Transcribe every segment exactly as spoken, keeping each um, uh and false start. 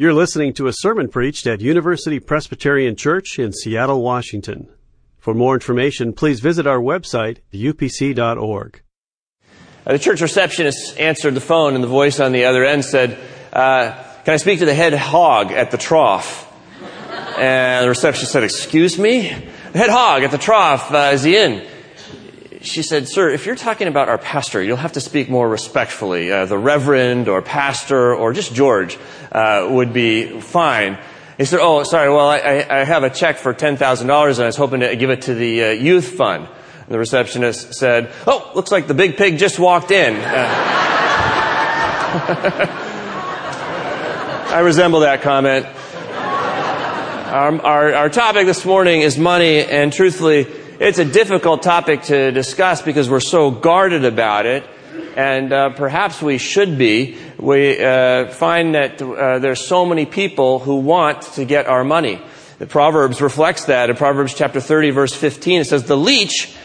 You're listening to a sermon preached at University Presbyterian Church in Seattle, Washington. For more information, please visit our website, u p c dot org. Uh, the church receptionist answered the phone, and the voice on the other end said, uh, "Can I speak to the head hog at the trough?" And the receptionist said, "Excuse me? The head hog at the trough, uh, is he in?" She said, "Sir, if you're talking about our pastor, you'll have to speak more respectfully. Uh, the reverend or pastor or just George uh, would be fine." He said, "Oh, sorry, well, I, I have a check for ten thousand dollars and I was hoping to give it to the uh, youth fund." And the receptionist said, "Oh, looks like the big pig just walked in." Uh, I resemble that comment. Our, our, our topic this morning is money, and truthfully, it's a difficult topic to discuss because we're so guarded about it, and uh, perhaps we should be. We uh, find that uh, there's so many people who want to get our money. The Proverbs reflects that. In Proverbs chapter thirty, verse fifteen, it says, "The leech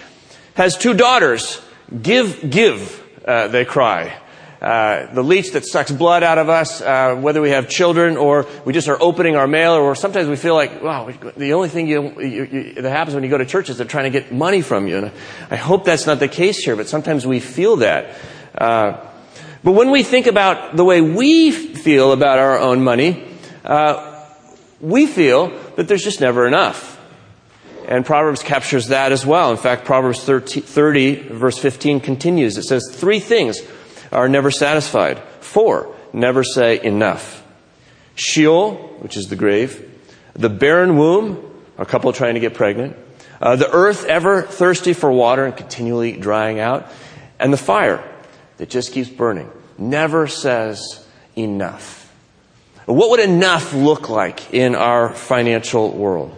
has two daughters. Give, give, uh, they cry." Uh, the leech that sucks blood out of us, uh, whether we have children or we just are opening our mail, or sometimes we feel like, wow, the only thing you, you, you, that happens when you go to church is they're trying to get money from you. And I hope that's not the case here, but sometimes we feel that. Uh, but when we think about the way we feel about our own money, uh, we feel that there's just never enough. And Proverbs captures that as well. In fact, Proverbs thirty, verse fifteen continues. It says, "Three things are never satisfied. Four, never say enough. Sheol," which is the grave, the barren womb, a couple trying to get pregnant, uh, the earth ever thirsty for water and continually drying out, and the fire that just keeps burning. Never says enough. What would enough look like in our financial world?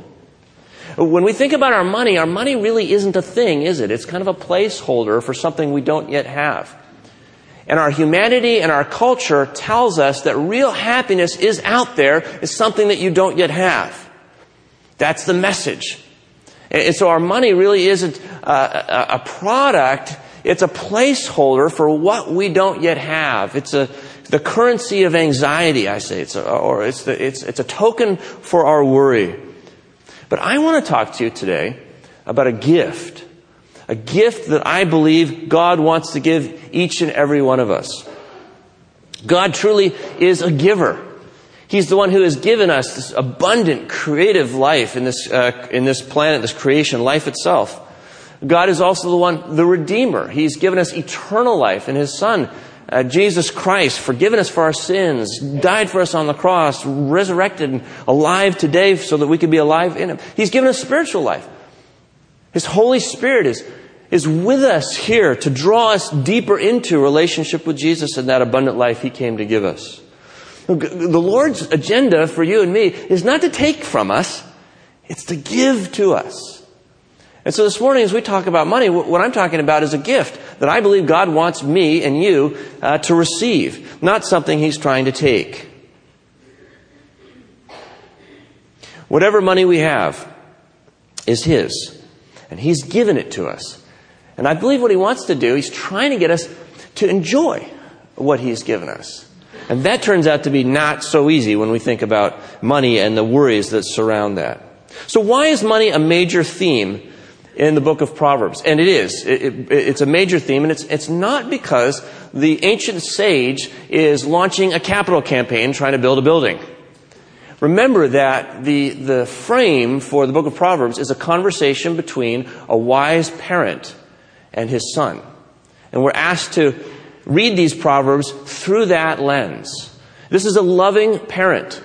When we think about our money, our money really isn't a thing, is it? It's kind of a placeholder for something we don't yet have. And our humanity and our culture tells us that real happiness is out there. It's something that you don't yet have. That's the message. And so our money really isn't a product. It's a placeholder for what we don't yet have. It's a the currency of anxiety, I say. It's a, or it's, the, it's, it's a token for our worry. But I want to talk to you today about a gift. A gift that I believe God wants to give each and every one of us. God truly is a giver. He's the one who has given us this abundant, creative life in this uh, in this planet, this creation, life itself. God is also the one, the Redeemer. He's given us eternal life in His Son, uh, Jesus Christ, forgiven us for our sins, died for us on the cross, resurrected and alive today so that we could be alive in Him. He's given us spiritual life. His Holy Spirit is, is with us here to draw us deeper into relationship with Jesus and that abundant life He came to give us. The Lord's agenda for you and me is not to take from us, it's to give to us. And so this morning as we talk about money, what I'm talking about is a gift that I believe God wants me and you uh, to receive, not something He's trying to take. Whatever money we have is His. And He's given it to us. And I believe what He wants to do, He's trying to get us to enjoy what He's given us. And that turns out to be not so easy when we think about money and the worries that surround that. So why is money a major theme in the book of Proverbs? And it is. It, it, it's a major theme, and it's, it's not because the ancient sage is launching a capital campaign trying to build a building. Remember that the, the frame for the book of Proverbs is a conversation between a wise parent and his son. And we're asked to read these Proverbs through that lens. This is a loving parent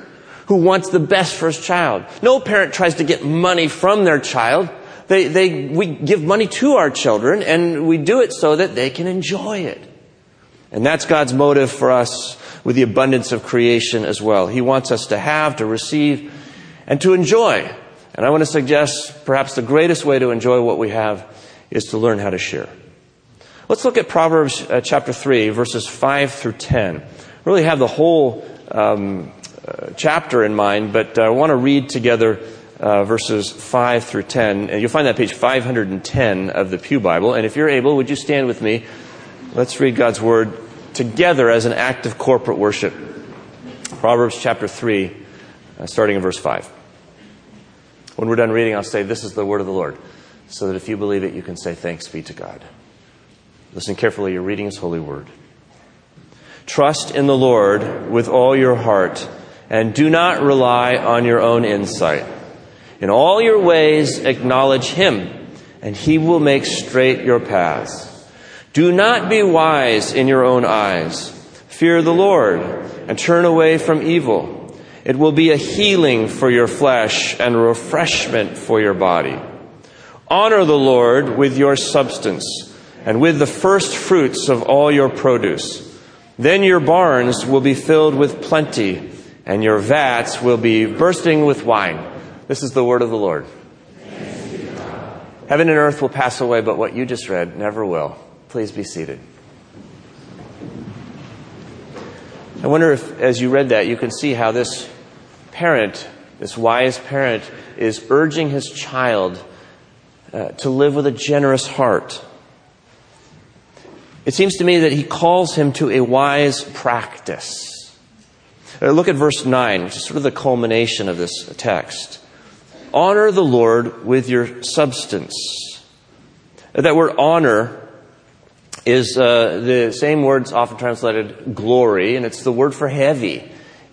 who wants the best for his child. No parent tries to get money from their child. They, they, we give money to our children, and we do it so that they can enjoy it. And that's God's motive for us with the abundance of creation as well. He wants us to have, to receive, and to enjoy. And I want to suggest perhaps the greatest way to enjoy what we have is to learn how to share. Let's look at Proverbs uh, chapter three, verses five through ten. Really have the whole um, uh, chapter in mind, but I want to read together uh, verses five through ten. And you'll find that page five hundred ten of the Pew Bible. And if you're able, would you stand with me? Let's read God's Word together as an act of corporate worship. Proverbs chapter three, uh, starting in verse five. When we're done reading, I'll say, "This is the word of the Lord," so that if you believe it, you can say, "Thanks be to God." Listen carefully, you're reading His holy word. "Trust in the Lord with all your heart, and do not rely on your own insight. In all your ways acknowledge Him, and He will make straight your paths. Do not be wise in your own eyes. Fear the Lord, and turn away from evil. It will be a healing for your flesh and refreshment for your body. Honor the Lord with your substance, and with the first fruits of all your produce. Then your barns will be filled with plenty, and your vats will be bursting with wine." This is the word of the Lord. Thanks be to God. Heaven and earth will pass away, but what you just read never will. Please be seated. I wonder if, as you read that, you can see how this parent, this wise parent, is urging his child uh, to live with a generous heart. It seems to me that he calls him to a wise practice. Look at verse nine, which is sort of the culmination of this text. "Honor the Lord with your substance." That word honor is uh, the same word's often translated glory, and it's the word for heavy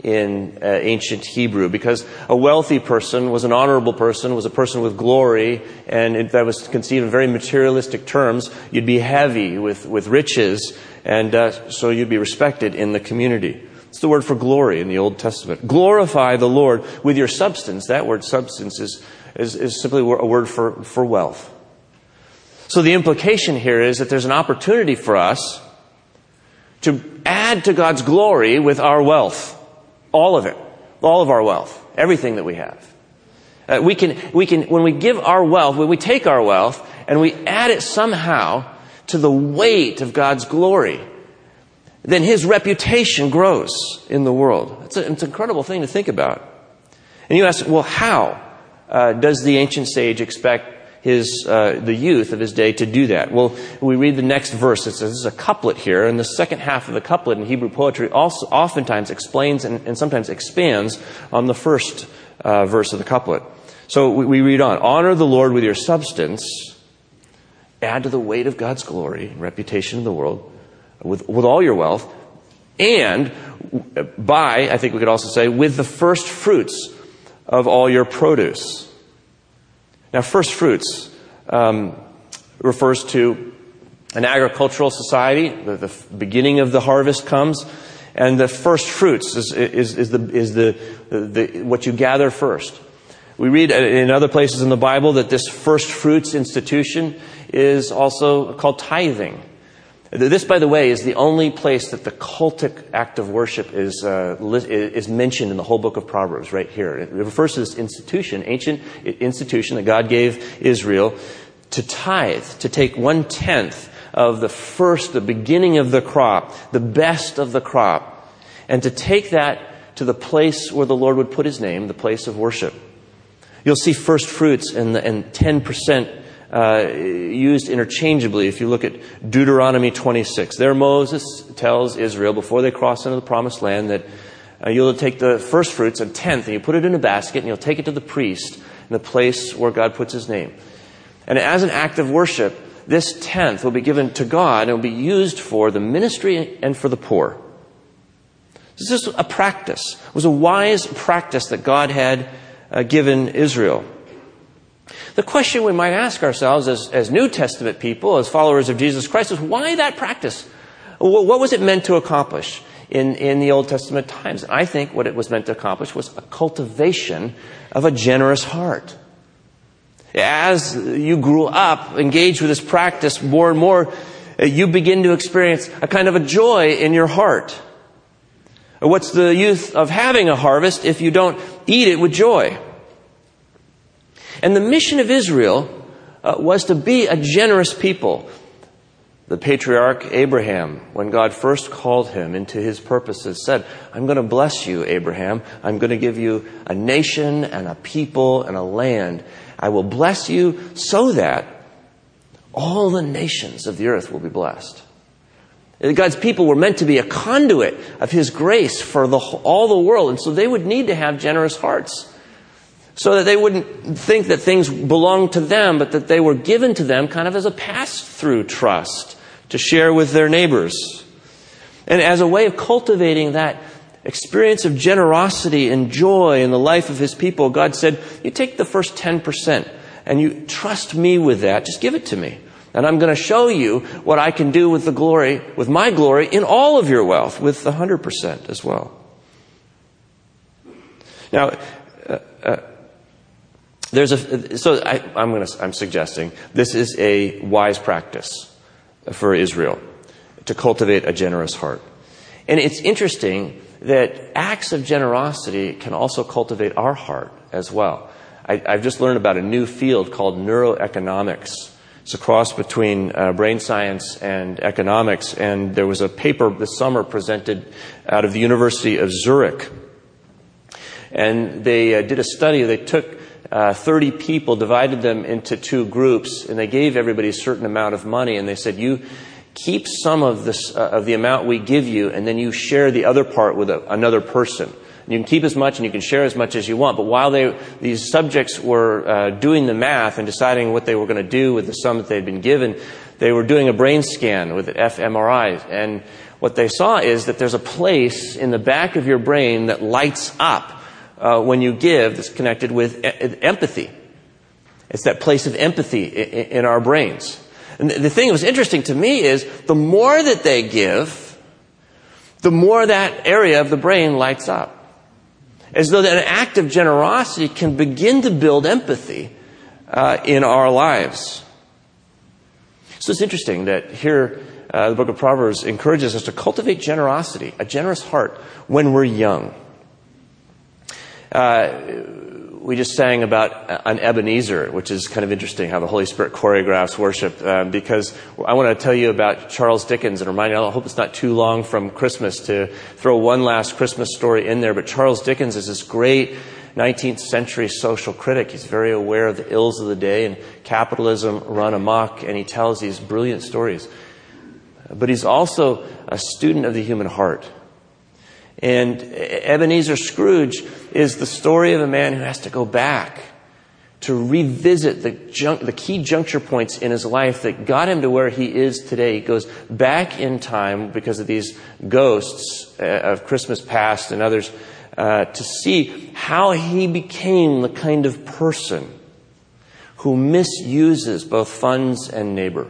in uh, ancient Hebrew, because a wealthy person was an honorable person, was a person with glory, and it, that was conceived in very materialistic terms. You'd be heavy with, with riches, and uh, so you'd be respected in the community. It's the word for glory in the Old Testament. "Glorify the Lord with your substance." That word substance is, is, is simply a word for, for wealth. So the implication here is that there's an opportunity for us to add to God's glory with our wealth. All of it. All of our wealth. Everything that we have. Uh, we can, we can, when we give our wealth, when we take our wealth and we add it somehow to the weight of God's glory, then His reputation grows in the world. It's, a, it's an incredible thing to think about. And you ask, well, how uh, does the ancient sage expect his uh, the youth of his day to do that? Well, we read the next verse. It says, this is a couplet here, and the second half of the couplet in Hebrew poetry also oftentimes explains and, and sometimes expands on the first uh, verse of the couplet. So we, we read on, "Honor the Lord with your substance, add to the weight of God's glory and reputation in the world, with, with all your wealth, and by," I think we could also say, "with the first fruits of all your produce." Now, first fruits um, refers to an agricultural society. The, the beginning of the harvest comes, and the first fruits is, is, is, the, is the, the, the what you gather first. We read in other places in the Bible that this first fruits institution is also called tithing. This, by the way, is the only place that the cultic act of worship is uh, is mentioned in the whole book of Proverbs, right here. It refers to this institution, ancient institution that God gave Israel to tithe, to take one-tenth of the first, the beginning of the crop, the best of the crop, and to take that to the place where the Lord would put His name, the place of worship. You'll see first fruits and ten percent Uh, used interchangeably if you look at Deuteronomy twenty-six. There Moses tells Israel before they cross into the promised land that uh, you'll take the first fruits, a tenth, and you put it in a basket and you'll take it to the priest in the place where God puts His name. And as an act of worship, this tenth will be given to God and will be used for the ministry and for the poor. This is a practice. It was a wise practice that God had uh, given Israel. The question we might ask ourselves as, as New Testament people, as followers of Jesus Christ, is why that practice? What was it meant to accomplish in, in the Old Testament times? I think what it was meant to accomplish was a cultivation of a generous heart. As you grew up, engaged with this practice more and more, you begin to experience a kind of a joy in your heart. What's the use of having a harvest if you don't eat it with joy? And the mission of Israel uh, was to be a generous people. The patriarch Abraham, when God first called him into His purposes, said, "I'm going to bless you, Abraham. I'm going to give you a nation and a people and a land. I will bless you so that all the nations of the earth will be blessed." God's people were meant to be a conduit of His grace for the, all the world. And so they would need to have generous hearts so that they wouldn't think that things belonged to them, but that they were given to them kind of as a pass-through trust to share with their neighbors. And as a way of cultivating that experience of generosity and joy in the life of His people, God said, you take the first ten percent and you trust me with that. Just give it to me. And I'm going to show you what I can do with the glory, with my glory, in all of your wealth, with the one hundred percent as well. Now, uh, uh, there's a so I, I'm going to I'm suggesting this is a wise practice for Israel to cultivate a generous heart, and it's interesting that acts of generosity can also cultivate our heart as well. I, I've just learned about a new field called neuroeconomics. It's a cross between uh, brain science and economics. And there was a paper this summer presented out of the University of Zurich. And they uh, did a study. They took uh, thirty people, divided them into two groups, and they gave everybody a certain amount of money. And they said, you keep some of, this, uh, of the amount we give you, and then you share the other part with a, another person. You can keep as much and you can share as much as you want. But while they, these subjects were uh, doing the math and deciding what they were going to do with the sum that they'd been given, they were doing a brain scan with an f M R I. And what they saw is that there's a place in the back of your brain that lights up uh, when you give that's connected with e- empathy. It's that place of empathy in, in our brains. And the thing that was interesting to me is the more that they give, the more that area of the brain lights up. As though that an act of generosity can begin to build empathy uh, in our lives. So it's interesting that here uh, the book of Proverbs encourages us to cultivate generosity, a generous heart, when we're young. Uh, we just sang about an Ebenezer, which is kind of interesting how the Holy Spirit choreographs worship, uh, because I want to tell you about Charles Dickens and remind you, I hope it's not too long from Christmas to throw one last Christmas story in there, but Charles Dickens is this great nineteenth century social critic. He's very aware of the ills of the day and capitalism run amok, and he tells these brilliant stories. But he's also a student of the human heart. And Ebenezer Scrooge is the story of a man who has to go back to revisit the, jun- the key juncture points in his life that got him to where he is today. He goes back in time because of these ghosts uh, of Christmas past and others uh, to see how he became the kind of person who misuses both funds and neighbor.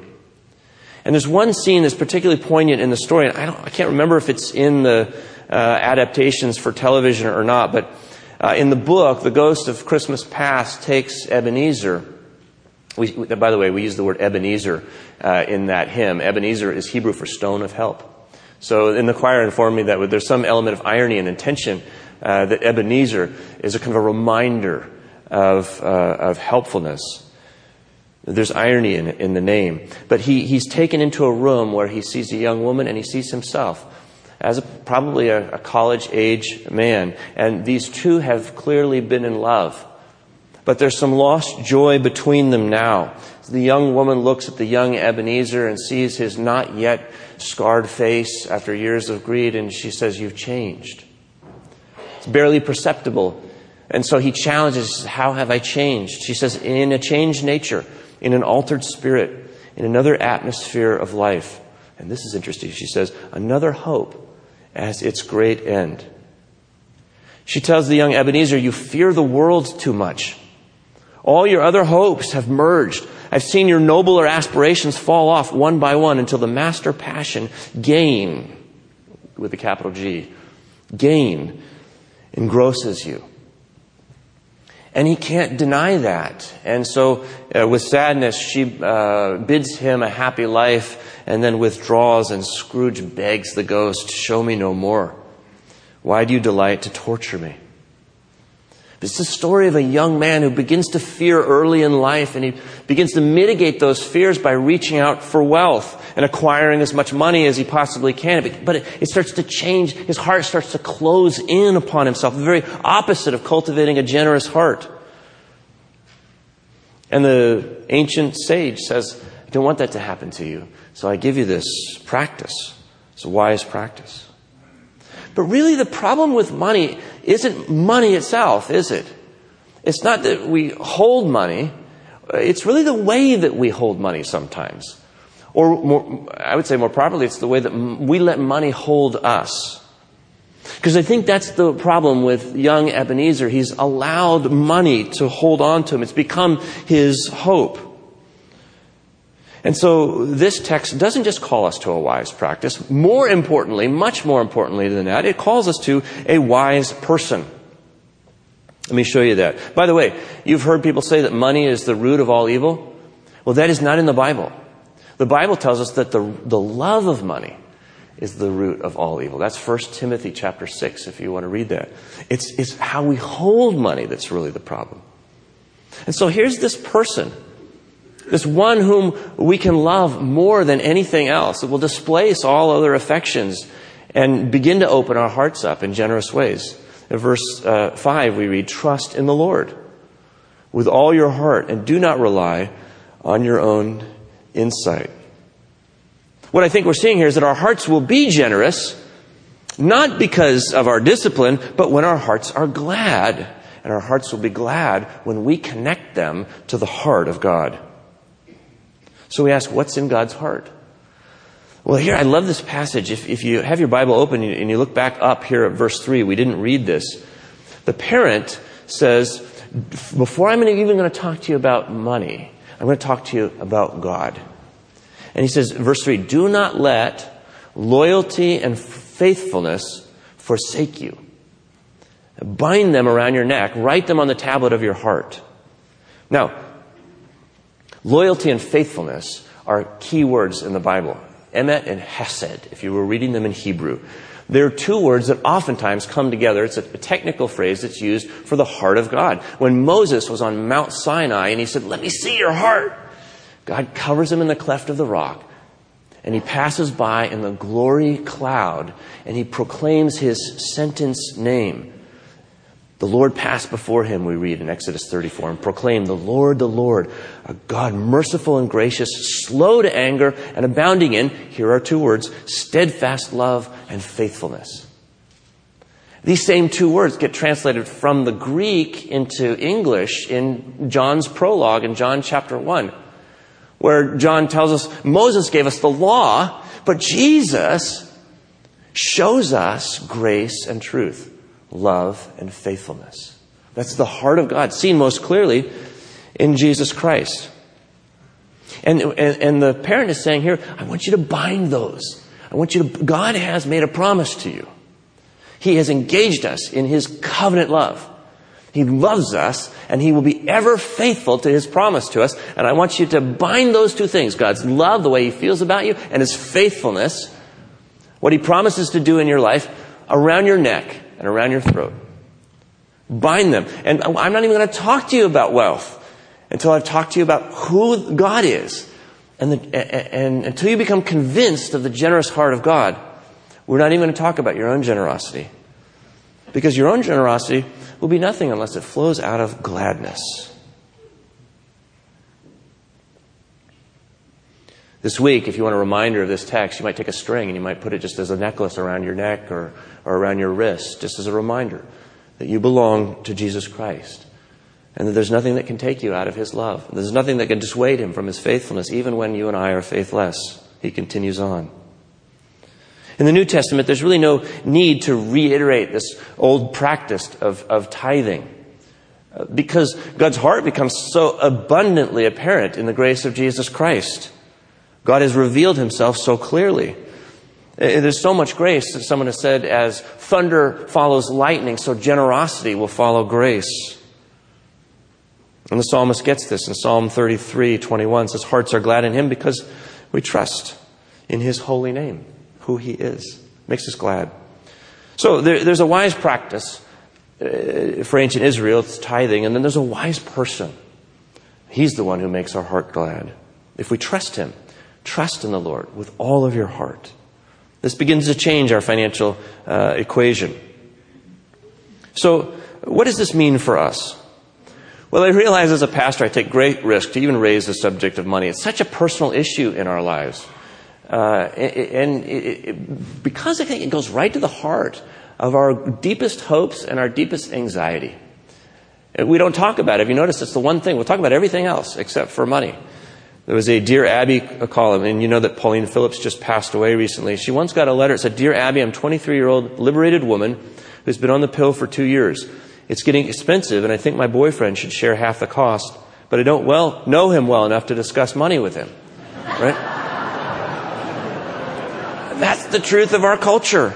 And there's one scene that's particularly poignant in the story, and I, don't, I can't remember if it's in the Uh, adaptations for television or not, but uh, in the book, the ghost of Christmas past takes Ebenezer. We, we, by the way, we use the word Ebenezer uh, in that hymn. Ebenezer is Hebrew for stone of help. So in the choir informed me that there's some element of irony and intention uh, that Ebenezer is a kind of a reminder of uh, of helpfulness. There's irony in, in the name, but he he's taken into a room where he sees a young woman and he sees himself as a, probably a, a college-age man. And these two have clearly been in love. But there's some lost joy between them now. The young woman looks at the young Ebenezer and sees his not yet scarred face after years of greed, and she says, "You've changed." It's barely perceptible. And so he challenges, "How have I changed?" She says, "In a changed nature, in an altered spirit, in another atmosphere of life." And this is interesting. She says, "Another hope as its great end." She tells the young Ebenezer, "You fear the world too much. All your other hopes have merged. I've seen your nobler aspirations fall off one by one until the master passion, gain, with a capital G, gain, engrosses you." And he can't deny that. And so uh, with sadness, she uh, bids him a happy life and then withdraws, and Scrooge begs the ghost, "Show me no more. Why do you delight to torture me?" This is the story of a young man who begins to fear early in life, and he begins to mitigate those fears by reaching out for wealth and acquiring as much money as he possibly can. But it starts to change. His heart starts to close in upon himself, the very opposite of cultivating a generous heart. And the ancient sage says, "I don't want that to happen to you, so I give you this practice It's a wise practice. But really the problem with money isn't money itself, is it? It's not that we hold money. It's really the way that we hold money sometimes. Or more, I would say more properly, it's the way that we let money hold us. Because I think that's the problem with young Ebenezer. He's allowed money to hold on to him. It's become his hope. And so this text doesn't just call us to a wise practice. More importantly, much more importantly than that, it calls us to a wise person. Let me show you that. By the way, you've heard people say that money is the root of all evil. Well, that is not in the Bible. The Bible tells us that the, the love of money is the root of all evil. That's First Timothy chapter six, if you want to read that. It's, it's how we hold money that's really the problem. And so here's this person, this one whom we can love more than anything else, that will displace all other affections and begin to open our hearts up in generous ways. In verse uh, five, we read, "Trust in the Lord with all your heart and do not rely on your own insight." What I think we're seeing here is that our hearts will be generous, not because of our discipline, but when our hearts are glad. And our hearts will be glad when we connect them to the heart of God. So we ask, what's in God's heart? Well, here, I love this passage. If, if you have your Bible open and you look back up here at verse three, we didn't read this. The parent says, before I'm even going to talk to you about money, I'm going to talk to you about God. And he says, verse three, "Do not let loyalty and faithfulness forsake you. Bind them around your neck. Write them on the tablet of your heart." Now, loyalty and faithfulness are key words in the Bible. Emet and hesed, if you were reading them in Hebrew. They're two words that oftentimes come together. It's a technical phrase that's used for the heart of God. When Moses was on Mount Sinai and he said, "Let me see your heart," God covers him in the cleft of the rock, and he passes by in the glory cloud, and he proclaims his sentence name. The Lord passed before him, we read in Exodus thirty-four, and proclaimed, "The Lord, the Lord, a God merciful and gracious, slow to anger and abounding in," here are two words, "steadfast love and faithfulness." These same two words get translated from the Greek into English in John's prologue in John chapter one, where John tells us Moses gave us the law, but Jesus shows us grace and truth. Love and faithfulness. That's the heart of God, seen most clearly in Jesus Christ. And, and, and the parent is saying here, I want you to bind those. I want you to, God has made a promise to you. He has engaged us in his covenant love. He loves us, and he will be ever faithful to his promise to us. And I want you to bind those two things, God's love, the way he feels about you, and his faithfulness, what he promises to do in your life, around your neck and around your throat. Bind them. And I'm not even going to talk to you about wealth until I've talked to you about who God is. And, the, and, and until you become convinced of the generous heart of God, we're not even going to talk about your own generosity. Because your own generosity will be nothing unless it flows out of gladness. This week, if you want a reminder of this text, you might take a string and you might put it just as a necklace around your neck or, or around your wrist, just as a reminder that you belong to Jesus Christ and that there's nothing that can take you out of his love. There's nothing that can dissuade him from his faithfulness, even when you and I are faithless. He continues on. In the New Testament, there's really no need to reiterate this old practice of, of tithing because God's heart becomes so abundantly apparent in the grace of Jesus Christ. God has revealed himself so clearly. There's so much grace that someone has said, as thunder follows lightning, so generosity will follow grace. And the psalmist gets this in Psalm thirty-three, twenty-one, says, "Hearts are glad in him because we trust in his holy name," who he is. Makes us glad. So there, there's a wise practice for ancient Israel, it's tithing, and then there's a wise person. He's the one who makes our heart glad. If we trust him, trust in the Lord with all of your heart. This begins to change our financial uh, equation. So what does this mean for us? Well, I realize as a pastor I take great risk to even raise the subject of money. It's such a personal issue in our lives. Uh, and it, it, because I think it goes right to the heart of our deepest hopes and our deepest anxiety. We don't talk about it. If you notice, it's the one thing. We'll talk about everything else except for money. There was a Dear Abby column, and you know that Pauline Phillips just passed away recently. She once got a letter. It said, "Dear Abby, I'm a twenty-three-year-old liberated woman who's been on the pill for two years. It's getting expensive, and I think my boyfriend should share half the cost, but I don't well know him well enough to discuss money with him." Right? That's the truth of our culture.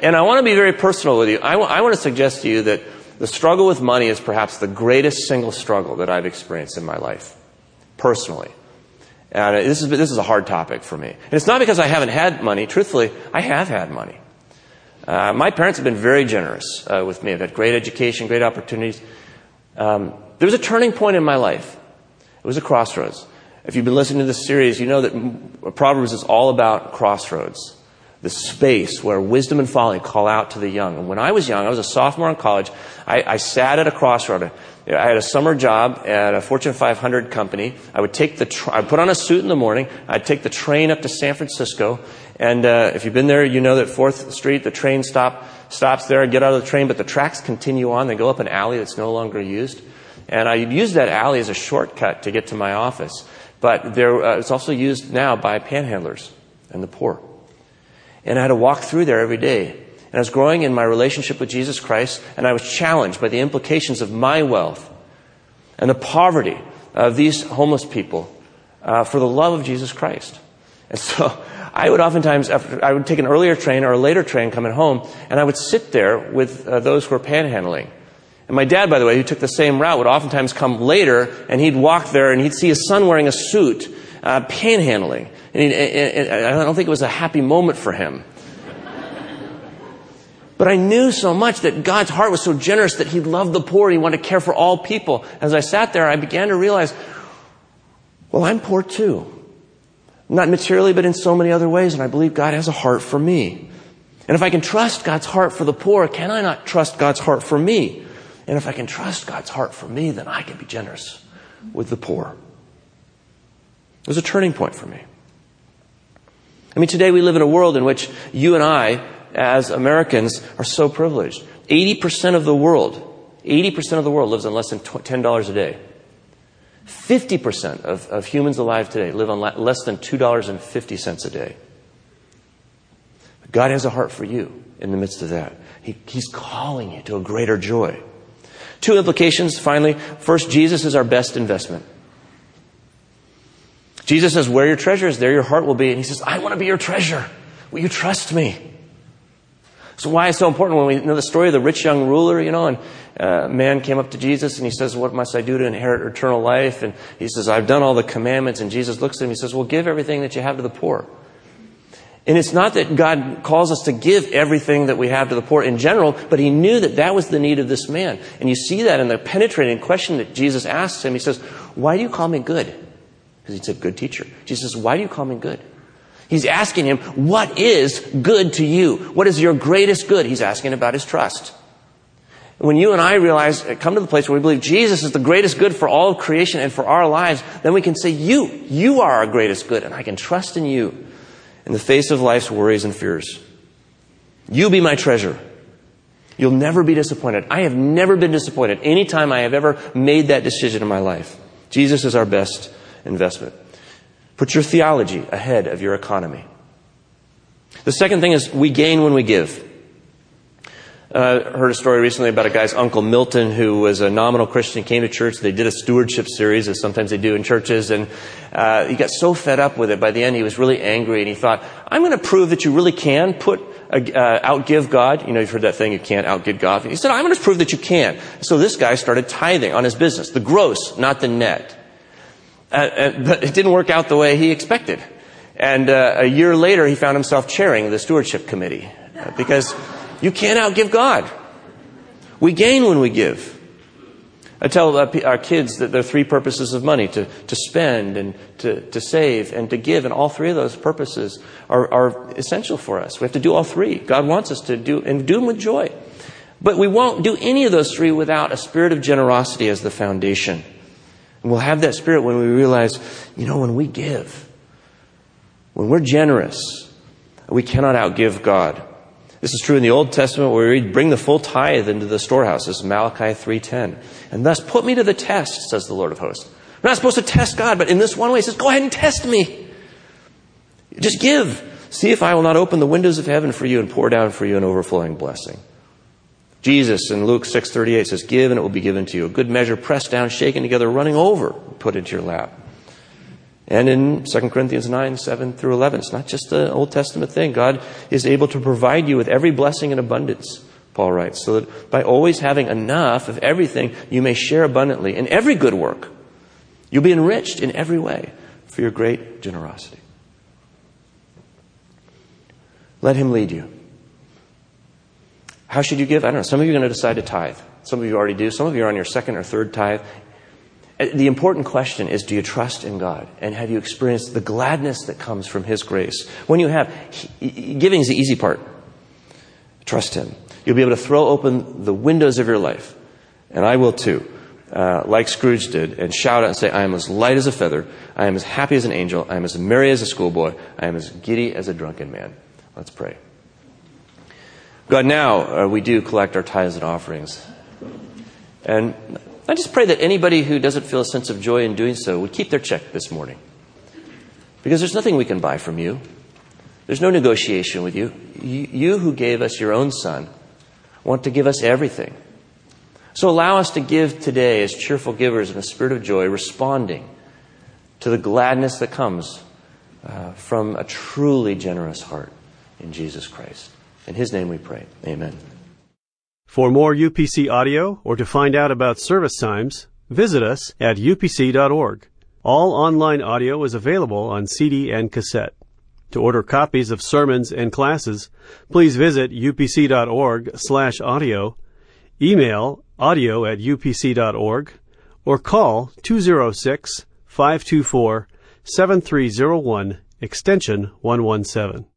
And I want to be very personal with you. I, w- I want to suggest to you that the struggle with money is perhaps the greatest single struggle that I've experienced in my life, personally. And this is, this is a hard topic for me. And it's not because I haven't had money. Truthfully, I have had money. Uh, my parents have been very generous uh, with me. I've had great education, great opportunities. Um, there was a turning point in my life. It was a crossroads. If you've been listening to this series, you know that Proverbs is all about crossroads. The space where wisdom and folly call out to the young. And when I was young, I was a sophomore in college, I, I sat at a crossroad. I had a summer job at a Fortune five hundred company. I would take the, tra- I'd put on a suit in the morning, I'd take the train up to San Francisco, and uh, if you've been there, you know that fourth street, the train stop stops there, I get out of the train, but the tracks continue on, they go up an alley that's no longer used. And I used that alley as a shortcut to get to my office. But there, uh, it's also used now by panhandlers and the poor. And I had to walk through there every day. And I was growing in my relationship with Jesus Christ, and I was challenged by the implications of my wealth and the poverty of these homeless people uh, for the love of Jesus Christ. And so I would oftentimes, after, I would take an earlier train or a later train coming home, and I would sit there with uh, those who were panhandling. And my dad, by the way, who took the same route, would oftentimes come later, and he'd walk there, and he'd see his son wearing a suit, uh, panhandling. And, he'd, and, and I don't think it was a happy moment for him. But I knew so much that God's heart was so generous that he loved the poor, he wanted to care for all people. As I sat there, I began to realize, well, I'm poor too. Not materially, but in so many other ways, and I believe God has a heart for me. And if I can trust God's heart for the poor, can I not trust God's heart for me? And if I can trust God's heart for me, then I can be generous with the poor. It was a turning point for me. I mean, today we live in a world in which you and I, as Americans, are so privileged. eighty percent of the world, eighty percent of the world lives on less than ten dollars a day. fifty percent of, of humans alive today live on less than two dollars and fifty cents a day. But God has a heart for you in the midst of that. He, he's calling you to a greater joy. Two implications, finally. First, Jesus is our best investment. Jesus says, where your treasure is, there your heart will be. And he says, I want to be your treasure. Will you trust me? So why is it so important when we know the story of the rich young ruler, you know, and a uh, man came up to Jesus and he says, what must I do to inherit eternal life? And he says, I've done all the commandments. And Jesus looks at him and he says, well, give everything that you have to the poor. And it's not that God calls us to give everything that we have to the poor in general, but he knew that that was the need of this man. And you see that in the penetrating question that Jesus asks him. He says, why do you call me good? Because he's a good teacher. Jesus says, why do you call me good? He's asking him, what is good to you? What is your greatest good? He's asking about his trust. When you and I realize, come to the place where we believe Jesus is the greatest good for all of creation and for our lives, then we can say, you, you are our greatest good, and I can trust in you. In the face of life's worries and fears. You be my treasure. You'll never be disappointed. I have never been disappointed any time I have ever made that decision in my life. Jesus is our best investment. Put your theology ahead of your economy. The second thing is we gain when we give. I uh, heard a story recently about a guy's uncle, Milton, who was a nominal Christian, came to church. They did a stewardship series, as sometimes they do in churches, and uh, he got so fed up with it. By the end, he was really angry, and he thought, I'm going to prove that you really can put a, uh, outgive God. You know, you've heard that thing, you can't outgive God. He said, I'm going to prove that you can. So this guy started tithing on his business, the gross, not the net. Uh, uh, but it didn't work out the way he expected. And uh, a year later, he found himself chairing the stewardship committee, uh, because... You can't outgive God. We gain when we give. I tell our kids that there are three purposes of money, to, to spend and to, to save and to give. And all three of those purposes are, are essential for us. We have to do all three. God wants us to do, and do them with joy. But we won't do any of those three without a spirit of generosity as the foundation. And we'll have that spirit when we realize, you know, when we give, when we're generous, we cannot outgive God. This is true in the Old Testament where we read, bring the full tithe into the storehouse. This is Malachi three ten. And thus put me to the test, says the Lord of hosts. We're not supposed to test God, but in this one way, he says, go ahead and test me. Just give. See if I will not open the windows of heaven for you and pour down for you an overflowing blessing. Jesus in Luke six thirty-eight says, give and it will be given to you. A good measure, pressed down, shaken together, running over, put into your lap. And in Second Corinthians nine, seven through eleven, it's not just an Old Testament thing. God is able to provide you with every blessing in abundance, Paul writes, so that by always having enough of everything, you may share abundantly in every good work. You'll be enriched in every way for your great generosity. Let him lead you. How should you give? I don't know. Some of you are going to decide to tithe. Some of you already do. Some of you are on your second or third tithe. The important question is, do you trust in God? And have you experienced the gladness that comes from his grace? When you have, giving is the easy part. Trust him. You'll be able to throw open the windows of your life. And I will too. Uh, like Scrooge did, and shout out and say, I am as light as a feather. I am as happy as an angel. I am as merry as a schoolboy. I am as giddy as a drunken man. Let's pray. God, now uh, we do collect our tithes and offerings. And I just pray that anybody who doesn't feel a sense of joy in doing so would keep their check this morning. Because there's nothing we can buy from you. There's no negotiation with you. You, you who gave us your own son want to give us everything. So allow us to give today as cheerful givers in a spirit of joy, responding to the gladness that comes uh, from a truly generous heart in Jesus Christ. In his name we pray. Amen. For more U P C audio or to find out about service times, visit us at u p c dot org. All online audio is available on C D and cassette. To order copies of sermons and classes, please visit u p c dot org slash audio, email audio at u p c dot org, or call two oh six, five two four, seven three oh one, extension one one seven.